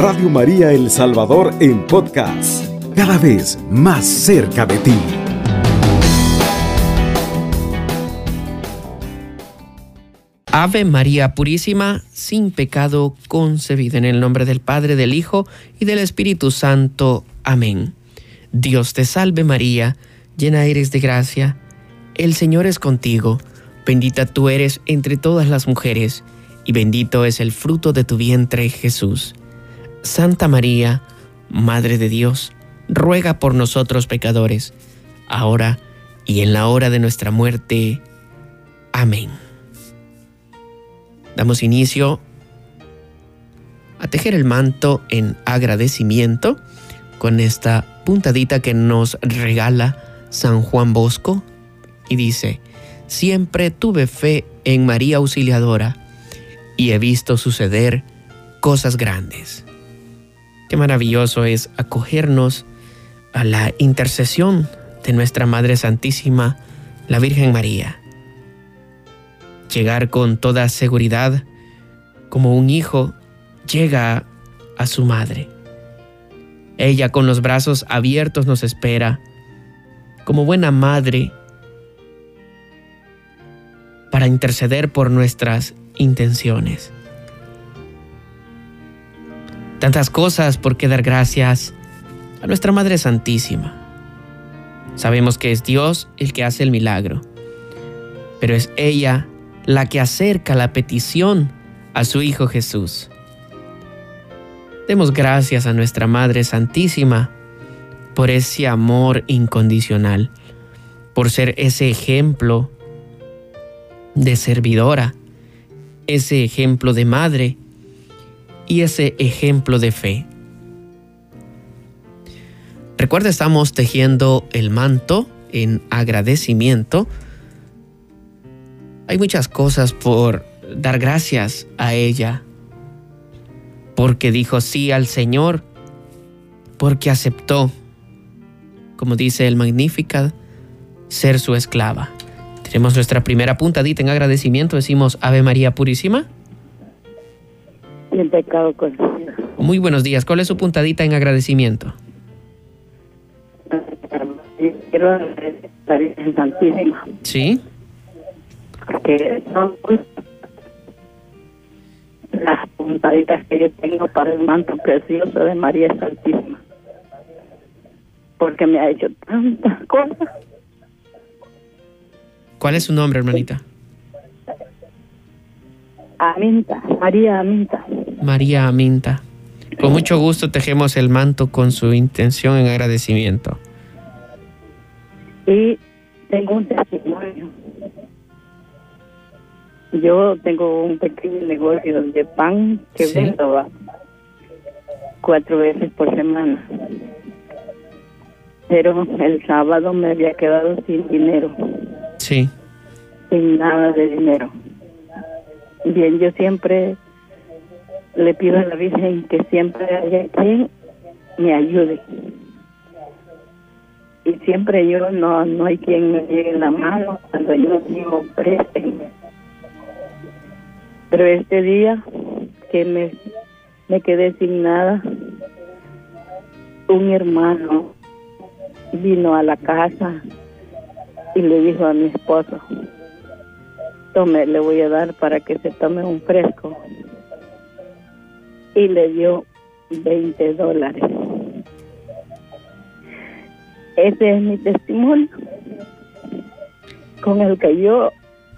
Radio María El Salvador en podcast, cada vez más cerca de ti. Ave María Purísima, sin pecado concebida, en el nombre del Padre, del Hijo y del Espíritu Santo. Amén. Dios te salve María, llena eres de gracia, el Señor es contigo, bendita tú eres entre todas las mujeres, y bendito es el fruto de tu vientre, Jesús. Santa María, Madre de Dios, ruega por nosotros pecadores, ahora y en la hora de nuestra muerte. Amén. Damos inicio a tejer el manto en agradecimiento con esta puntadita que nos regala San Juan Bosco y dice: siempre tuve fe en María Auxiliadora, y he visto suceder cosas grandes. Qué maravilloso es acogernos a la intercesión de nuestra Madre Santísima, la Virgen María. Llegar con toda seguridad, como un hijo llega a su madre. Ella con los brazos abiertos nos espera, como buena madre, para interceder por nuestras intenciones. Tantas cosas por qué dar gracias a nuestra Madre Santísima. Sabemos que es Dios el que hace el milagro, pero es ella la que acerca la petición a su Hijo Jesús. Demos gracias a nuestra Madre Santísima por ese amor incondicional, por ser ese ejemplo de servidora, ese ejemplo de madre y ese ejemplo de fe. Recuerda, estamos tejiendo el manto en agradecimiento. Hay muchas cosas por dar gracias a ella, porque dijo sí al Señor, porque aceptó, como dice el Magnificat, ser su esclava. Tenemos nuestra primera puntadita en agradecimiento. Decimos: Ave María Purísima, sin pecado concebida. Muy buenos días. ¿Cuál es su puntadita en agradecimiento? Quiero agradecer a la Virgen Santísima. Sí. Porque son las puntaditas que yo tengo para el manto precioso de María Santísima, porque me ha hecho tantas cosas. ¿Cuál es su nombre, hermanita? Aminta, María Aminta. María Aminta. Con mucho gusto tejemos el manto con su intención en agradecimiento. Y tengo un testimonio. Yo tengo un pequeño negocio de pan que vendo 4 veces por semana. Pero el sábado me había quedado sin dinero. Sí. Sin nada de dinero. Bien, yo siempre le pido a la Virgen que siempre haya quien me ayude. Y siempre yo no hay quien me llegue la mano cuando yo digo présteme. Pero este día que me quedé sin nada, un hermano vino a la casa y le dijo a mi esposo: tome, le voy a dar para que se tome un fresco. Y le dio $20. Ese es mi testimonio, con el que yo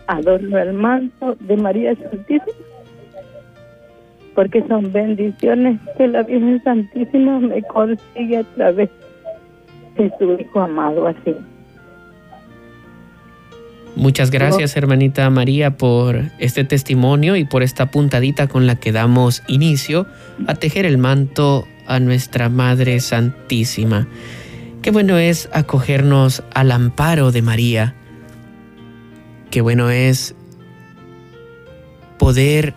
adorno el manto de María Santísima, porque son bendiciones que la Virgen Santísima me consigue a través de su Hijo amado así. Muchas gracias, hermanita María, por este testimonio y por esta puntadita con la que damos inicio a tejer el manto a nuestra Madre Santísima. Qué bueno es acogernos al amparo de María. Qué bueno es poder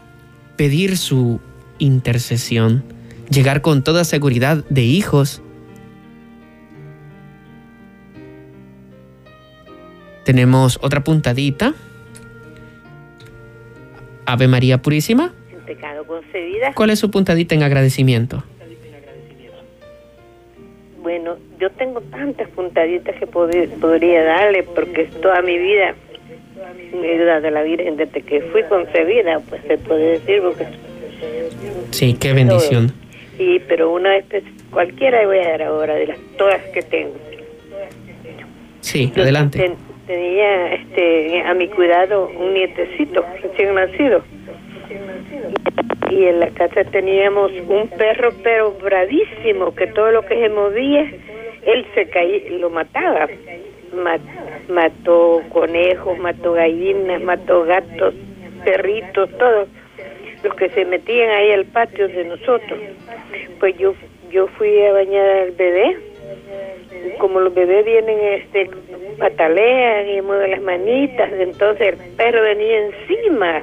pedir su intercesión, llegar con toda seguridad de hijos. Tenemos otra puntadita. Ave María Purísima, sin pecado concebida. ¿Cuál es su puntadita en agradecimiento? tengo tantas puntaditas que podría darle, porque toda mi vida me he ayudado a la Virgen desde que fui concebida, pues se puede decir, porque... Sí, qué bendición. Sí, pero una de estas, cualquiera voy a dar ahora, de las todas que tengo. Sí, yo adelante. Tenía a mi cuidado un nietecito recién nacido. Y en la casa teníamos un perro, pero bravísimo, que todo lo que se movía, él se caía, lo mataba. Mató conejos, mató gallinas, mató gatos, perritos, todos los que se metían ahí al patio de nosotros. Pues yo fui a bañar al bebé. Como los bebés vienen, patalean y mueven las manitas, entonces el perro venía encima,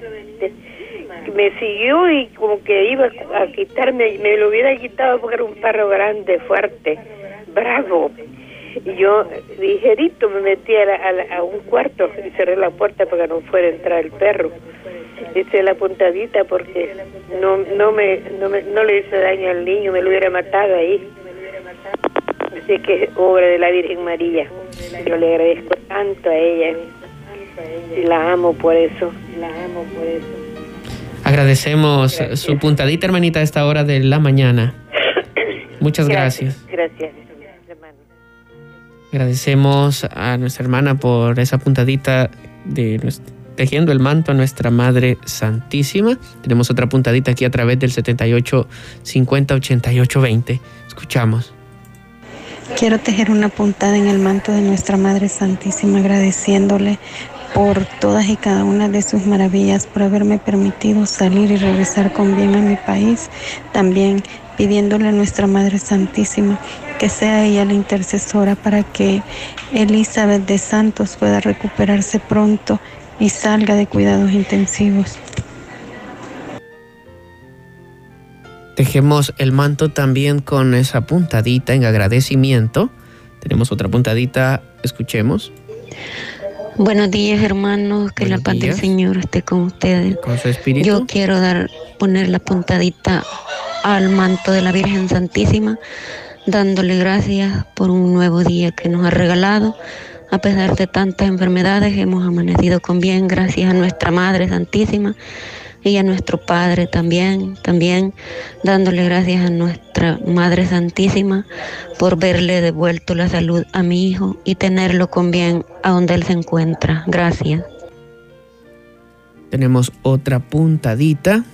me siguió y como que iba a quitarme, me lo hubiera quitado porque era un perro grande, fuerte, bravo. Y yo ligerito me metí a un cuarto y cerré la puerta para que no fuera a entrar el perro. Hice la puntadita porque no le hice daño al niño, me lo hubiera matado ahí. Así que es obra de la Virgen María. Yo le agradezco tanto a ella y la amo por eso. Agradecemos su puntadita, hermanita, a esta hora de la mañana. Muchas gracias. Gracias. Agradecemos a nuestra hermana por esa puntadita de tejiendo el manto a nuestra Madre Santísima. Tenemos otra puntadita aquí a través del 78508820. Escuchamos. Quiero tejer una puntada en el manto de nuestra Madre Santísima, agradeciéndole por todas y cada una de sus maravillas, por haberme permitido salir y regresar con bien a mi país. También pidiéndole a nuestra Madre Santísima que sea ella la intercesora para que Elizabeth de Santos pueda recuperarse pronto y salga de cuidados intensivos. Tejemos el manto también con esa puntadita en agradecimiento. Tenemos otra puntadita, escuchemos. Buenos días, hermanos, que la paz del Señor esté con ustedes. Con su espíritu. Yo quiero poner la puntadita al manto de la Virgen Santísima, dándole gracias por un nuevo día que nos ha regalado. A pesar de tantas enfermedades, hemos amanecido con bien, gracias a nuestra Madre Santísima y a nuestro Padre también, dándole gracias a nuestra Madre Santísima por verle devuelto la salud a mi hijo y tenerlo con bien a donde él se encuentra. Gracias. Tenemos otra puntadita.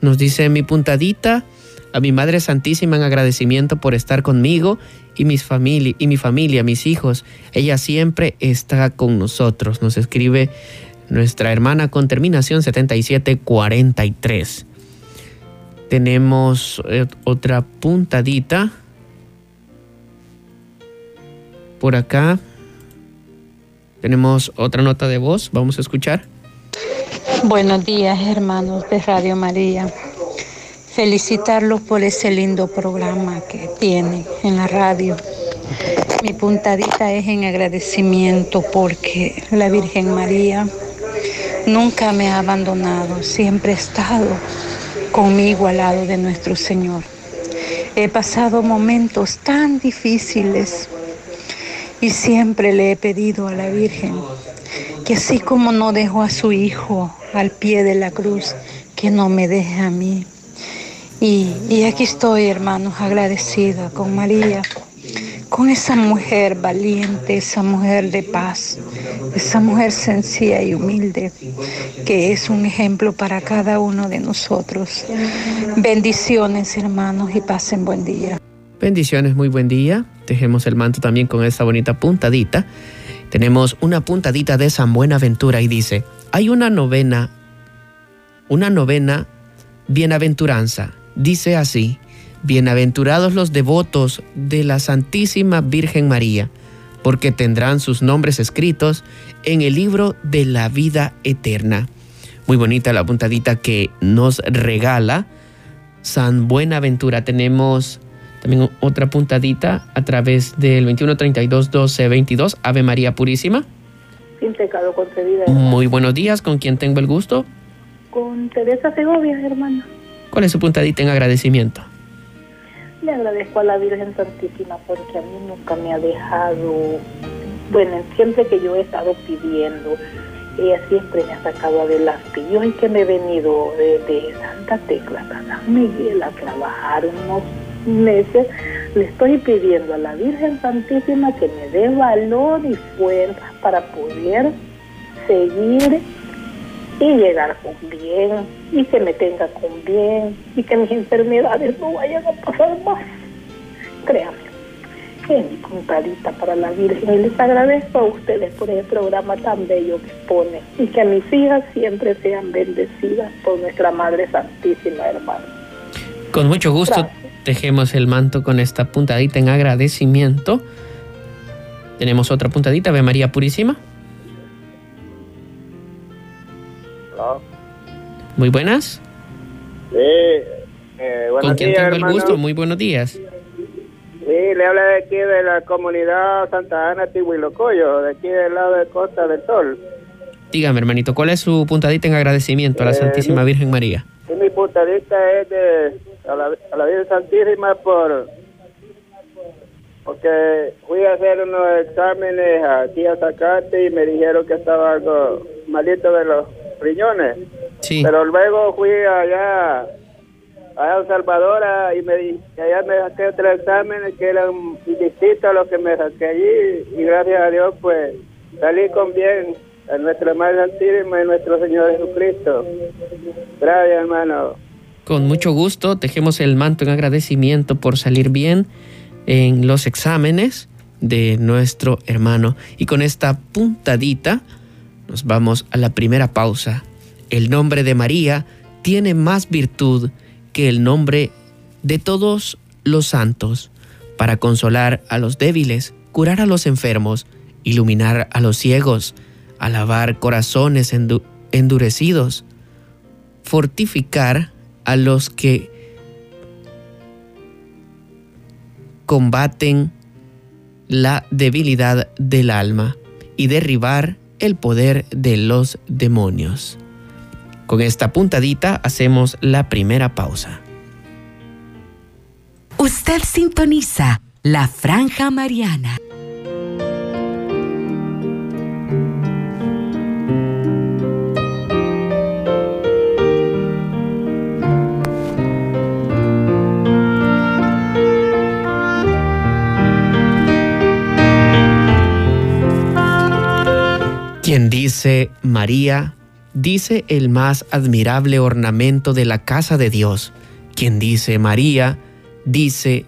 Nos dice: mi puntadita a mi Madre Santísima en agradecimiento por estar conmigo y mi familia, mis hijos. Ella siempre está con nosotros. Nos escribe nuestra hermana con terminación 7743. Tenemos otra puntadita por acá. Tenemos otra nota de voz. Vamos a escuchar. Buenos días, hermanos de Radio María. Felicitarlos por ese lindo programa que tienen en la radio. Mi puntadita es en agradecimiento porque la Virgen María nunca me ha abandonado, siempre ha estado conmigo al lado de nuestro Señor. He pasado momentos tan difíciles y siempre le he pedido a la Virgen que así como no dejó a su hijo al pie de la cruz, que no me deje a mí. Y aquí estoy, hermanos, agradecida con María, con esa mujer valiente, esa mujer de paz, esa mujer sencilla y humilde, que es un ejemplo para cada uno de nosotros. Bendiciones, hermanos, y pasen buen día. Bendiciones, muy buen día. Tejemos el manto también con esa bonita puntadita. Tenemos una puntadita de San Buenaventura y dice: hay una novena bienaventuranza. Dice así: bienaventurados los devotos de la Santísima Virgen María, porque tendrán sus nombres escritos en el libro de la vida eterna. Muy bonita la puntadita que nos regala San Buenaventura. Tenemos también otra puntadita a través del 2132-1222. Ave María Purísima. Sin pecado concebida. Muy buenos días, ¿con quién tengo el gusto? Con Teresa Segovia, hermana. ¿Cuál es su puntadita en agradecimiento? le agradezco a la Virgen Santísima porque a mí nunca me ha dejado, bueno, siempre que yo he estado pidiendo, ella siempre me ha sacado adelante. Yo es que me he venido de Santa Tecla a San Miguel a trabajar unos meses, le estoy pidiendo a la Virgen Santísima que me dé valor y fuerza para poder seguir y llegar con bien, y que me tenga con bien, y que mis enfermedades no vayan a pasar más. Créame, que es mi compadita para la Virgen, y les agradezco a ustedes por ese programa tan bello que ponen, y que mis hijas siempre sean bendecidas por nuestra Madre Santísima, hermano. Con mucho gusto. Gracias. Tejemos el manto con esta puntadita en agradecimiento. Tenemos otra puntadita. Ave María Purísima. Hola. Muy buenas. Sí, buenos días, ¿con quién tengo hermano? El gusto? Muy buenos días. Sí, le habla de aquí de la comunidad Santa Ana, Tihuilocoyo, de aquí del lado de Costa del Sol. Dígame, hermanito, ¿cuál es su puntadita en agradecimiento a la Santísima Virgen María? Sí, mi puntadita es a la Virgen Santísima porque fui a hacer unos exámenes aquí a Zacate y me dijeron que estaba algo malito de los riñones. Sí. Pero luego fui allá a El Salvador y allá me saqué otros exámenes que eran distintos a los que me saqué allí y gracias a Dios pues salí con bien a nuestra Madre Santísima y nuestro Señor Jesucristo. Gracias, hermano. Con mucho gusto, tejemos el manto en agradecimiento por salir bien en los exámenes de nuestro hermano. Y con esta puntadita nos vamos a la primera pausa. El nombre de María tiene más virtud que el nombre de todos los santos para consolar a los débiles, curar a los enfermos, iluminar a los ciegos, alabar corazones endurecidos, fortificar a los que combaten la debilidad del alma y derribar el poder de los demonios. Con esta puntadita hacemos la primera pausa. Usted sintoniza la Franja Mariana. Quien dice María, dice el más admirable ornamento de la casa de Dios. Quien dice María, dice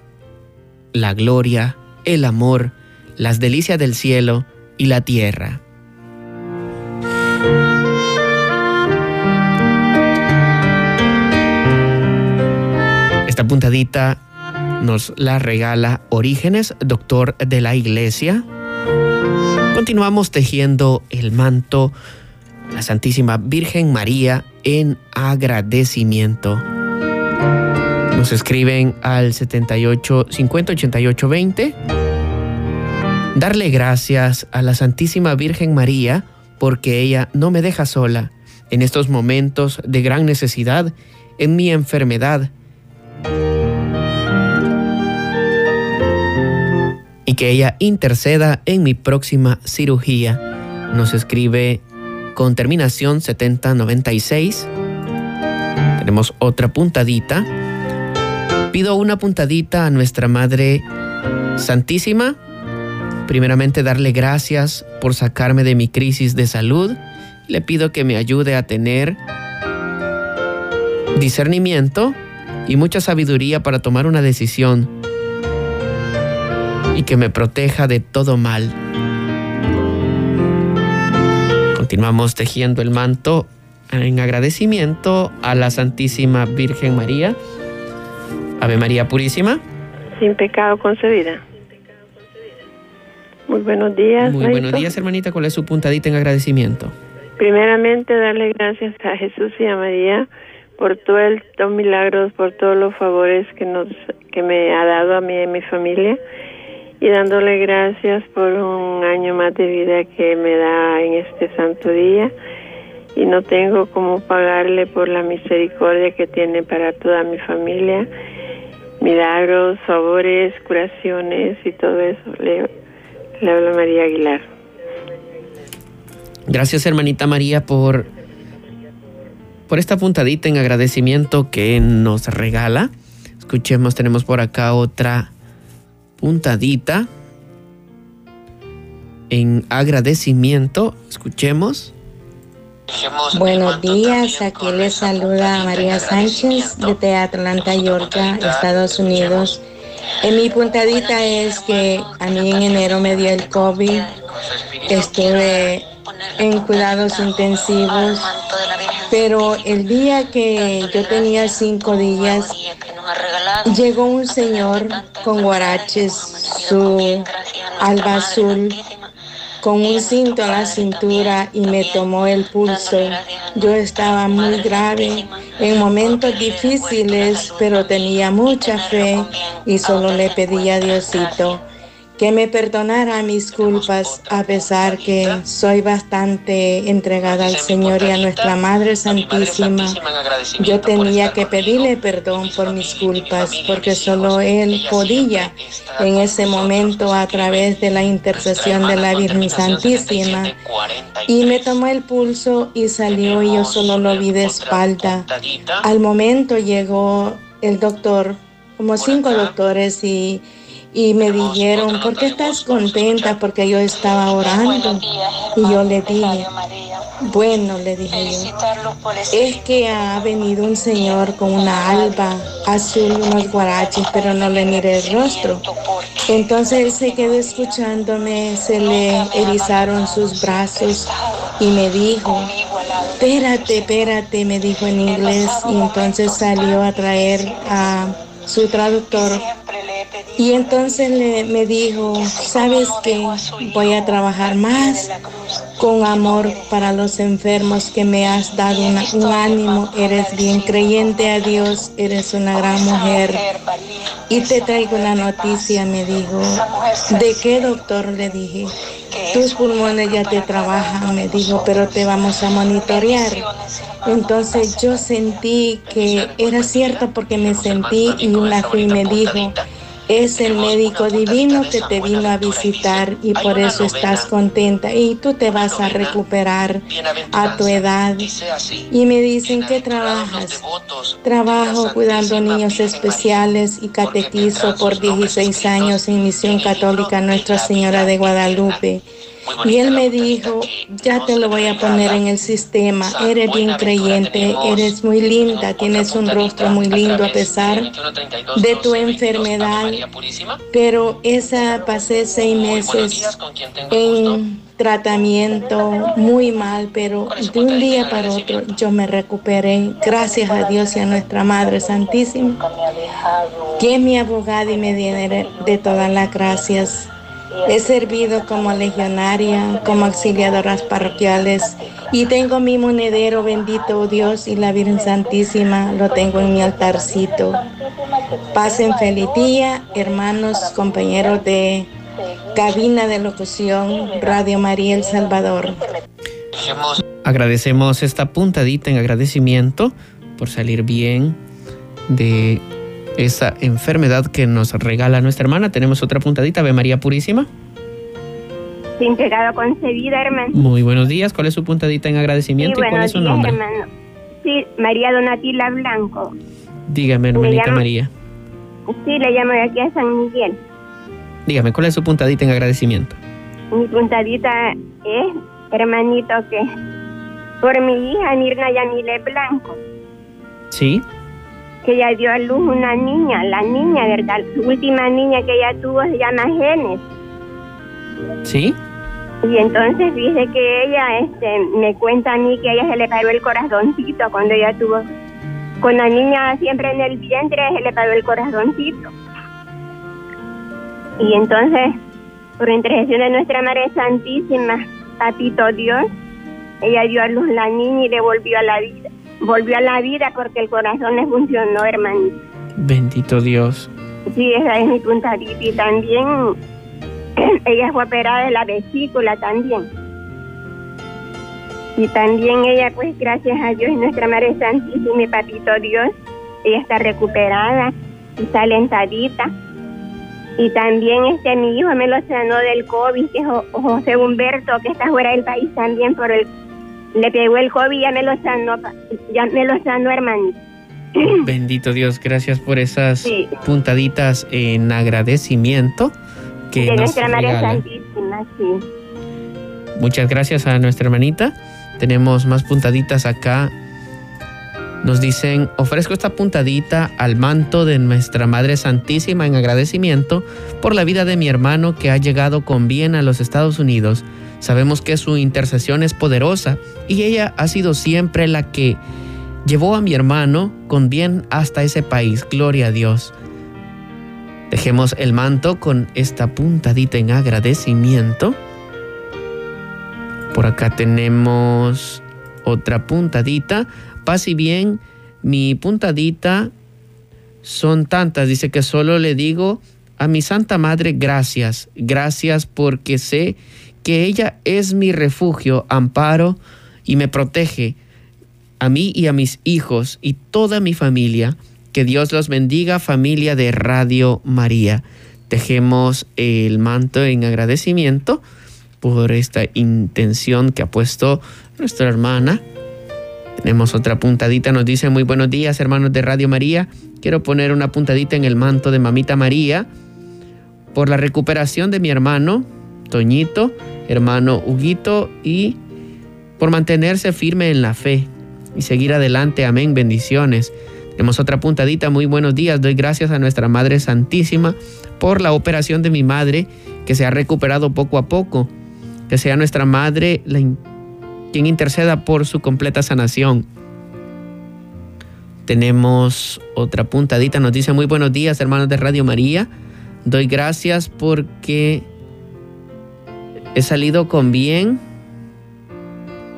la gloria, el amor, las delicias del cielo y la tierra. Esta puntadita nos la regala Orígenes, doctor de la Iglesia. Continuamos tejiendo el manto a la Santísima Virgen María en agradecimiento. Nos escriben al 78 50 88 20. Darle gracias a la Santísima Virgen María porque ella no me deja sola en estos momentos de gran necesidad, en mi enfermedad, y que ella interceda en mi próxima cirugía. Nos escribe con terminación 7096. Tenemos otra puntadita. Pido una puntadita a nuestra Madre Santísima. Primeramente darle gracias por sacarme de mi crisis de salud. Le pido que me ayude a tener discernimiento y mucha sabiduría para tomar una decisión, y que me proteja de todo mal. Continuamos tejiendo el manto en agradecimiento a la Santísima Virgen María. Ave María Purísima. Sin pecado concebida. Muy buenos días. Muy buenos días, hermanita. ¿Cuál es su puntadita en agradecimiento? Primeramente, darle gracias a Jesús y a María por todos los milagros, por todos los favores que me ha dado a mí y a mi familia. Y dándole gracias por un año más de vida que me da en este santo día. Y no tengo cómo pagarle por la misericordia que tiene para toda mi familia. milagros, favores, curaciones y todo eso. Le habla María Aguilar. Gracias, hermanita María, por esta puntadita en agradecimiento que nos regala. Escuchemos, tenemos por acá otra puntadita en agradecimiento. Escuchemos. Buenos días, aquí les saluda María Sánchez de Teatro Atlanta, Georgia, Estados Unidos. En mi puntadita es que a mí en enero me dio el COVID, estuve en cuidados intensivos, pero el día que yo tenía 5 días, llegó un señor con guaraches, su alba azul, con un cinto en la cintura y me tomó el pulso. Yo estaba muy grave, en momentos difíciles, pero tenía mucha fe y solo le pedí a Diosito que me perdonara mis culpas, a pesar que soy bastante entregada al Señor y a nuestra Madre Santísima. Yo tenía que pedirle perdón por mis culpas, porque solo Él podía en ese momento, a través de la intercesión de la Virgen Santísima. Y me tomó el pulso y salió, y yo solo lo vi de espalda. Al momento llegó el doctor, como 5 doctores, y me dijeron, ¿por qué estás contenta? Porque yo estaba orando. Y yo le dije, bueno, le dije yo, es que ha venido un señor con una alba azul, unos guaraches, pero no le miré el rostro. Entonces él se quedó escuchándome, se le erizaron sus brazos y me dijo, espérate, espérate, me dijo en inglés. Y entonces salió a traer a su traductor. Y entonces me dijo, ¿sabes qué? Voy a trabajar más con amor para los enfermos, que me has dado un ánimo. Eres bien creyente a Dios, eres una gran mujer. Y te traigo una noticia, me dijo. ¿De qué, doctor? Le dije. Tus pulmones ya te trabajan, me dijo, pero te vamos a monitorear. Entonces yo sentí que era cierto, porque me sentí, y una fui y me dijo, es el médico divino que te vino a visitar y por eso estás contenta y tú te vas a recuperar a tu edad. Y me dicen, ¿qué trabajas? Trabajo cuidando niños especiales y catequizo por 16 años en Misión Católica Nuestra Señora de Guadalupe. Y él me dijo, ya te lo voy a poner en el sistema, eres bien creyente, eres muy linda, tienes un rostro muy lindo a pesar de tu enfermedad, pero esa pasé 6 meses en tratamiento muy mal, pero de un día para otro yo me recuperé, gracias a Dios y a nuestra Madre Santísima, que es mi abogada y me viene de todas las gracias. He servido como legionaria, como auxiliadoras parroquiales, y tengo mi monedero, bendito Dios y la Virgen Santísima, lo tengo en mi altarcito. Pasen feliz día, hermanos, compañeros de cabina de locución, Radio María El Salvador. Agradecemos esta puntadita en agradecimiento por salir bien de esa enfermedad que nos regala nuestra hermana. Tenemos otra puntadita. Ave María Purísima. Sin pecado concebida, hermano. Muy buenos días. ¿Cuál es su puntadita en agradecimiento y cuál es su nombre? Hermano. Sí, María Donatila Blanco. Dígame, hermanita María. Sí, le llamo de aquí a San Miguel. Dígame, ¿cuál es su puntadita en agradecimiento? Mi puntadita es, hermanito, que por mi hija Mirna Yanile Blanco. Sí. Que ella dio a luz una niña, la niña, ¿verdad? Su última niña que ella tuvo se llama Genes. ¿Sí? Y entonces dice que ella, me cuenta a mí que a ella se le paró el corazoncito cuando ella tuvo, con la niña siempre en el vientre se le paró el corazoncito. Y entonces, por intercesión de nuestra Madre Santísima, Papito Dios, ella dio a luz la niña y le volvió a la vida. Volvió a la vida porque el corazón le funcionó, hermanito. Bendito Dios. Sí, esa es mi puntadita. Y también ella fue operada de la vesícula también. Y también ella, pues, gracias a Dios y nuestra Madre Santísima y mi Papito Dios, ella está recuperada. está alentadita. Y también mi hijo me lo sanó del COVID, que es José Humberto, que está fuera del país también, pero le pegó el COVID y ya me lo sanó, hermanito. Bendito Dios, gracias por esas puntaditas en agradecimiento que de nos regala Nuestra María Santísima, sí. Muchas gracias a nuestra hermanita. Tenemos más puntaditas acá. Nos dicen: ofrezco esta puntadita al manto de Nuestra Madre Santísima en agradecimiento por la vida de mi hermano que ha llegado con bien a los Estados Unidos. Sabemos que su intercesión es poderosa y ella ha sido siempre la que llevó a mi hermano con bien hasta ese país. Gloria a Dios. Dejemos el manto con esta puntadita en agradecimiento. Por acá tenemos otra puntadita. Paz y bien, mi puntadita son tantas. Dice que solo le digo a mi Santa Madre gracias. Gracias porque sé que ella es mi refugio, amparo y me protege a mí y a mis hijos y toda mi familia. Que Dios los bendiga, familia de Radio María. Dejemos el manto en agradecimiento por esta intención que ha puesto nuestra hermana. Tenemos otra puntadita, nos dice: muy buenos días, hermanos de Radio María. Quiero poner una puntadita en el manto de Mamita María por la recuperación de mi hermano Toñito, hermano Huguito, y por mantenerse firme en la fe y seguir adelante. Amén, bendiciones. Tenemos otra puntadita: muy buenos días, doy gracias a Nuestra Madre Santísima por la operación de mi madre, que se ha recuperado poco a poco. Que sea Nuestra Madre quien interceda por su completa sanación. Tenemos otra puntadita, nos dice: muy buenos días, hermanos de Radio María. Doy gracias porque he salido con bien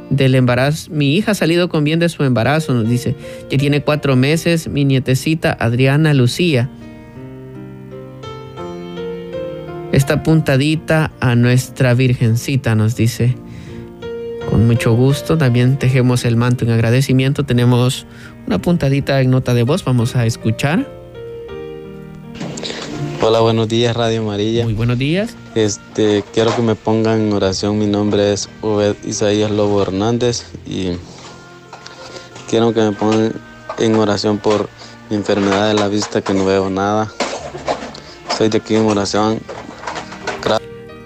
del embarazo. Mi hija ha salido con bien de su embarazo, nos dice. Ya tiene 4 meses, mi nietecita Adriana Lucía. Esta puntadita a nuestra Virgencita, nos dice. Con mucho gusto, también tejemos el manto en agradecimiento. Tenemos una puntadita en nota de voz, vamos a escuchar. Hola, buenos días, Radio María. Muy buenos días. Quiero que me pongan en oración. Mi nombre es Obed Isaías Lobo Hernández y quiero que me pongan en oración por mi enfermedad de la vista, que no veo nada. Soy de aquí en oración.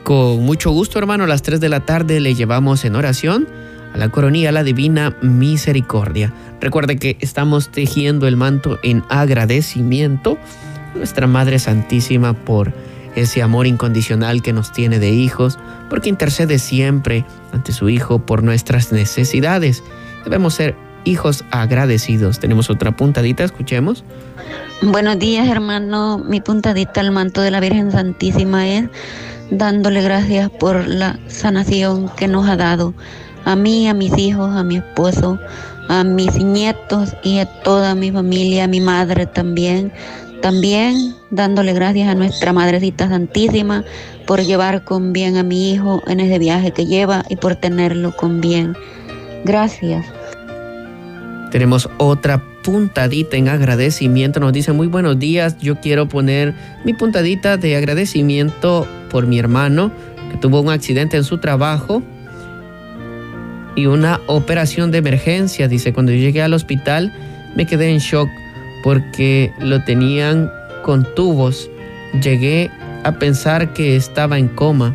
Con mucho gusto, hermano, a las 3 de la tarde le llevamos en oración a la coronilla, a la divina misericordia. Recuerde que estamos tejiendo el manto en agradecimiento a Nuestra Madre Santísima por ese amor incondicional que nos tiene de hijos, porque intercede siempre ante su Hijo por nuestras necesidades. Debemos ser hijos agradecidos. Tenemos otra puntadita, escuchemos. Buenos días, hermano. Mi puntadita al manto de la Virgen Santísima es dándole gracias por la sanación que nos ha dado a mí, a mis hijos, a mi esposo, a mis nietos y a toda mi familia, a mi madre también. También dándole gracias a Nuestra Madrecita Santísima por llevar con bien a mi hijo en ese viaje que lleva y por tenerlo con bien. Gracias. Tenemos otra puntadita en agradecimiento. Nos dice: muy buenos días, yo quiero poner mi puntadita de agradecimiento por mi hermano que tuvo un accidente en su trabajo y una operación de emergencia. Dice: cuando yo llegué al hospital me quedé en shock porque lo tenían con tubos. Llegué a pensar que estaba en coma,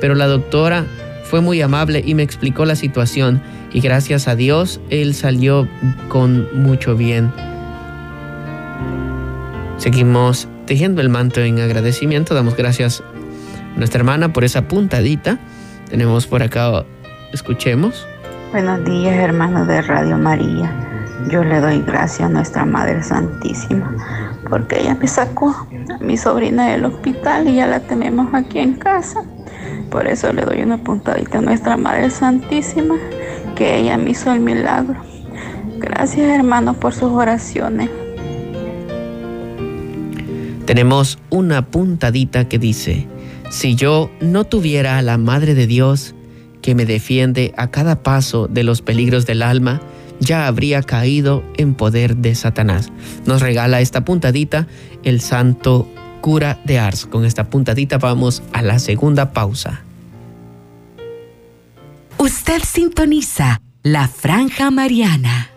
pero la doctora fue muy amable y me explicó la situación. Y gracias a Dios, él salió con mucho bien. Seguimos tejiendo el manto en agradecimiento. Damos gracias a nuestra hermana por esa puntadita. Tenemos por acá, escuchemos. Buenos días, hermanos de Radio María. Yo le doy gracias a Nuestra Madre Santísima, porque ella me sacó a mi sobrina del hospital y ya la tenemos aquí en casa. Por eso le doy una puntadita a Nuestra Madre Santísima, que ella me hizo el milagro. Gracias, hermanos, por sus oraciones. Tenemos una puntadita que dice: si yo no tuviera a la Madre de Dios, que me defiende a cada paso de los peligros del alma, ya habría caído en poder de Satanás. Nos regala esta puntadita el Santo Cura de Ars. Con esta puntadita vamos a la segunda pausa. Usted sintoniza la Franja Mariana.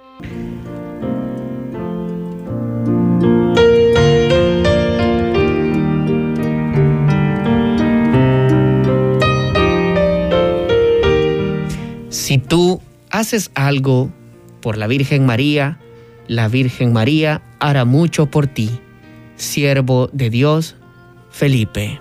Si tú haces algo por la Virgen María hará mucho por ti. Siervo de Dios, Felipe.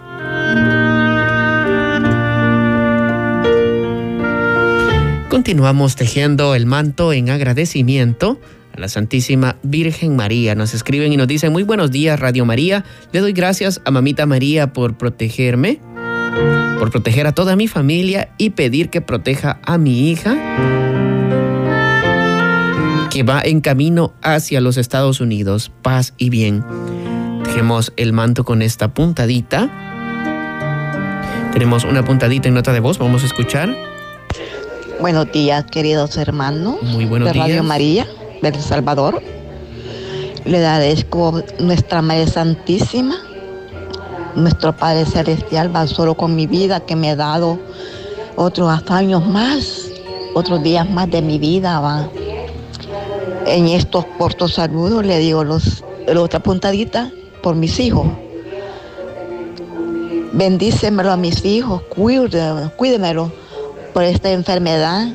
Continuamos tejiendo el manto en agradecimiento a la Santísima Virgen María. Nos escriben y nos dicen: muy buenos días, Radio María. Le doy gracias a Mamita María por protegerme, por proteger a toda mi familia y pedir que proteja a mi hija que va en camino hacia los Estados Unidos. Paz y bien. Tejemos el manto con esta puntadita. Tenemos una puntadita en nota de voz, vamos a escuchar. Buenos días, queridos hermanos. Muy buenos días. Radio María del Salvador. Le agradezco nuestra Madre Santísima, nuestro Padre Celestial, va solo con mi vida, que me ha dado otros años más, otros días más de mi vida. Va. En estos cortos saludos le digo la otra puntadita por mis hijos. Bendícemelo a mis hijos, cuídemelo por esta enfermedad,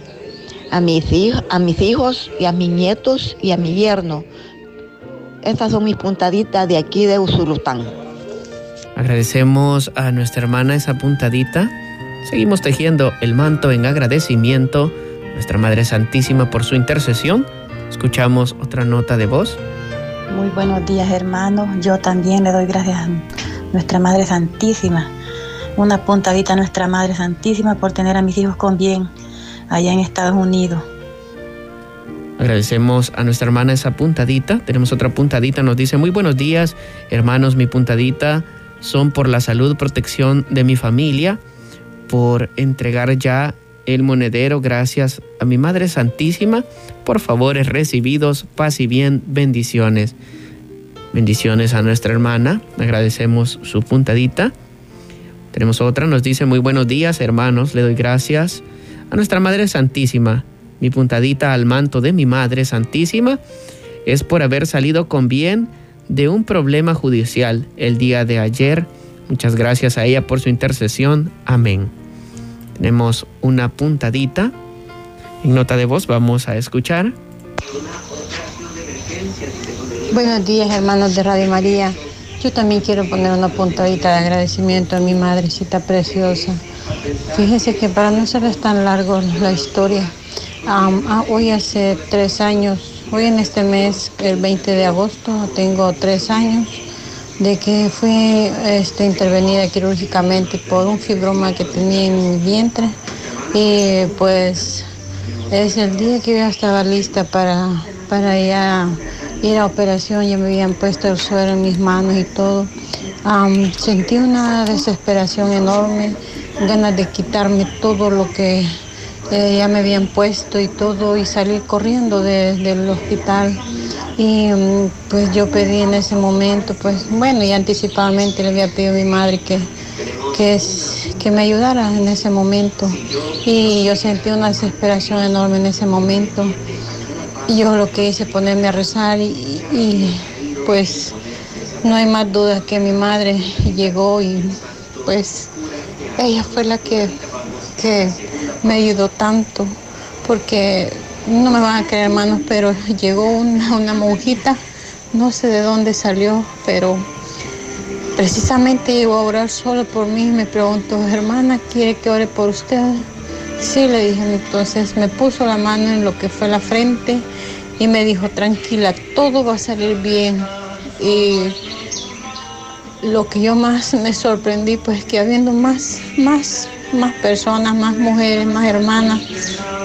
a mis hijos y a mis nietos y a mi yerno. Estas son mis puntaditas de aquí de Usulután. Agradecemos a nuestra hermana esa puntadita. Seguimos tejiendo el manto en agradecimiento a nuestra Madre Santísima por su intercesión. Escuchamos otra nota de voz. Muy buenos días, hermanos. Yo también le doy gracias a nuestra Madre Santísima. Una puntadita a nuestra Madre Santísima por tener a mis hijos con bien allá en Estados Unidos. Agradecemos a nuestra hermana esa puntadita. Tenemos otra puntadita. Nos dice: muy buenos días, hermanos. Mi puntadita son por la salud, protección de mi familia, por entregar ya el monedero, gracias a mi Madre Santísima, por favores recibidos, paz y bien, bendiciones. Bendiciones a nuestra hermana, agradecemos su puntadita. Tenemos otra, nos dice: muy buenos días, hermanos, le doy gracias a nuestra Madre Santísima. Mi puntadita al manto de mi Madre Santísima es por haber salido con bien de un problema judicial el día de ayer. Muchas gracias a ella por su intercesión. Amén. Tenemos una puntadita en nota de voz, vamos a escuchar. Buenos días, hermanos de Radio María. Yo también quiero poner una puntadita de agradecimiento a mi madrecita preciosa. Fíjense que para no ser tan largo la historia, hoy hace 3 años, hoy en este mes, el 20 de agosto, tengo 3 años de que fui intervenida quirúrgicamente por un fibroma que tenía en mi vientre, y pues es el día que yo ya estaba lista para ya ir a operación. Ya me habían puesto el suero en mis manos y todo. Sentí una desesperación enorme, ganas de quitarme todo lo que ya me habían puesto y todo, y salir corriendo del hospital. Y pues yo pedí en ese momento, pues bueno, y anticipadamente le había pedido a mi madre que me ayudara en ese momento. Y yo sentí una desesperación enorme en ese momento. Y yo lo que hice, ponerme a rezar, y pues no hay más dudas que mi madre llegó, y pues ella fue la que me ayudó tanto, porque no me van a creer, hermanos, pero llegó una monjita, no sé de dónde salió, pero precisamente llegó a orar solo por mí. Me preguntó: hermana, ¿quiere que ore por usted? Sí, le dije. Entonces me puso la mano en lo que fue la frente y me dijo: tranquila, todo va a salir bien. Y lo que yo más me sorprendí, pues, que habiendo más personas, más mujeres, más hermanas,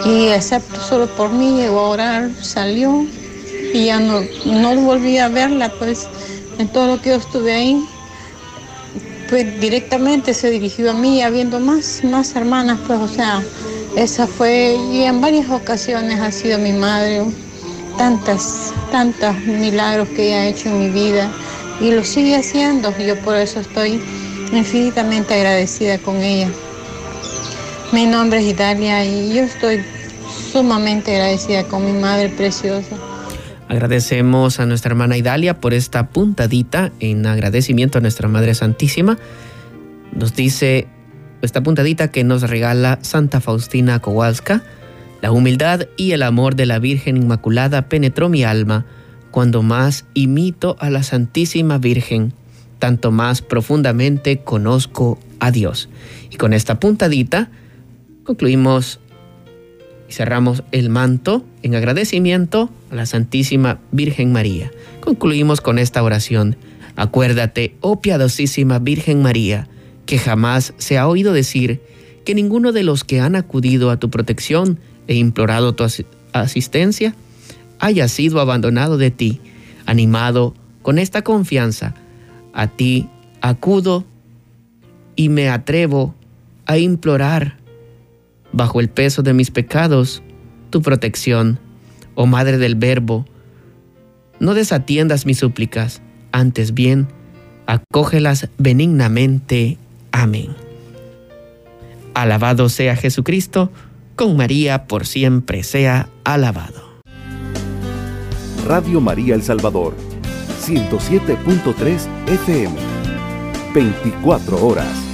y excepto solo por mí, llegó a orar, salió, y ya no volví a verla. Pues en todo lo que yo estuve ahí, pues directamente se dirigió a mí, habiendo más hermanas, pues, o sea, esa fue, y en varias ocasiones ha sido mi madre tantos milagros que ella ha hecho en mi vida y lo sigue haciendo. Yo por eso estoy infinitamente agradecida con ella. Mi nombre es Idalia y yo estoy sumamente agradecida con mi madre preciosa. Agradecemos a nuestra hermana Idalia por esta puntadita en agradecimiento a nuestra Madre Santísima. Nos dice esta puntadita que nos regala Santa Faustina Kowalska. La humildad y el amor de la Virgen Inmaculada penetró mi alma. Cuando más imito a la Santísima Virgen, tanto más profundamente conozco a Dios. Y con esta puntadita concluimos y cerramos el manto en agradecimiento a la Santísima Virgen María. Concluimos con esta oración. Acuérdate, oh piadosísima Virgen María, que jamás se ha oído decir que ninguno de los que han acudido a tu protección e implorado tu asistencia haya sido abandonado de ti. Animado con esta confianza, a ti acudo y me atrevo a implorar, bajo el peso de mis pecados, tu protección. Oh Madre del Verbo, no desatiendas mis súplicas, antes bien, acógelas benignamente. Amén. Alabado sea Jesucristo, con María por siempre sea alabado. Radio María El Salvador, 107.3 FM, 24 horas.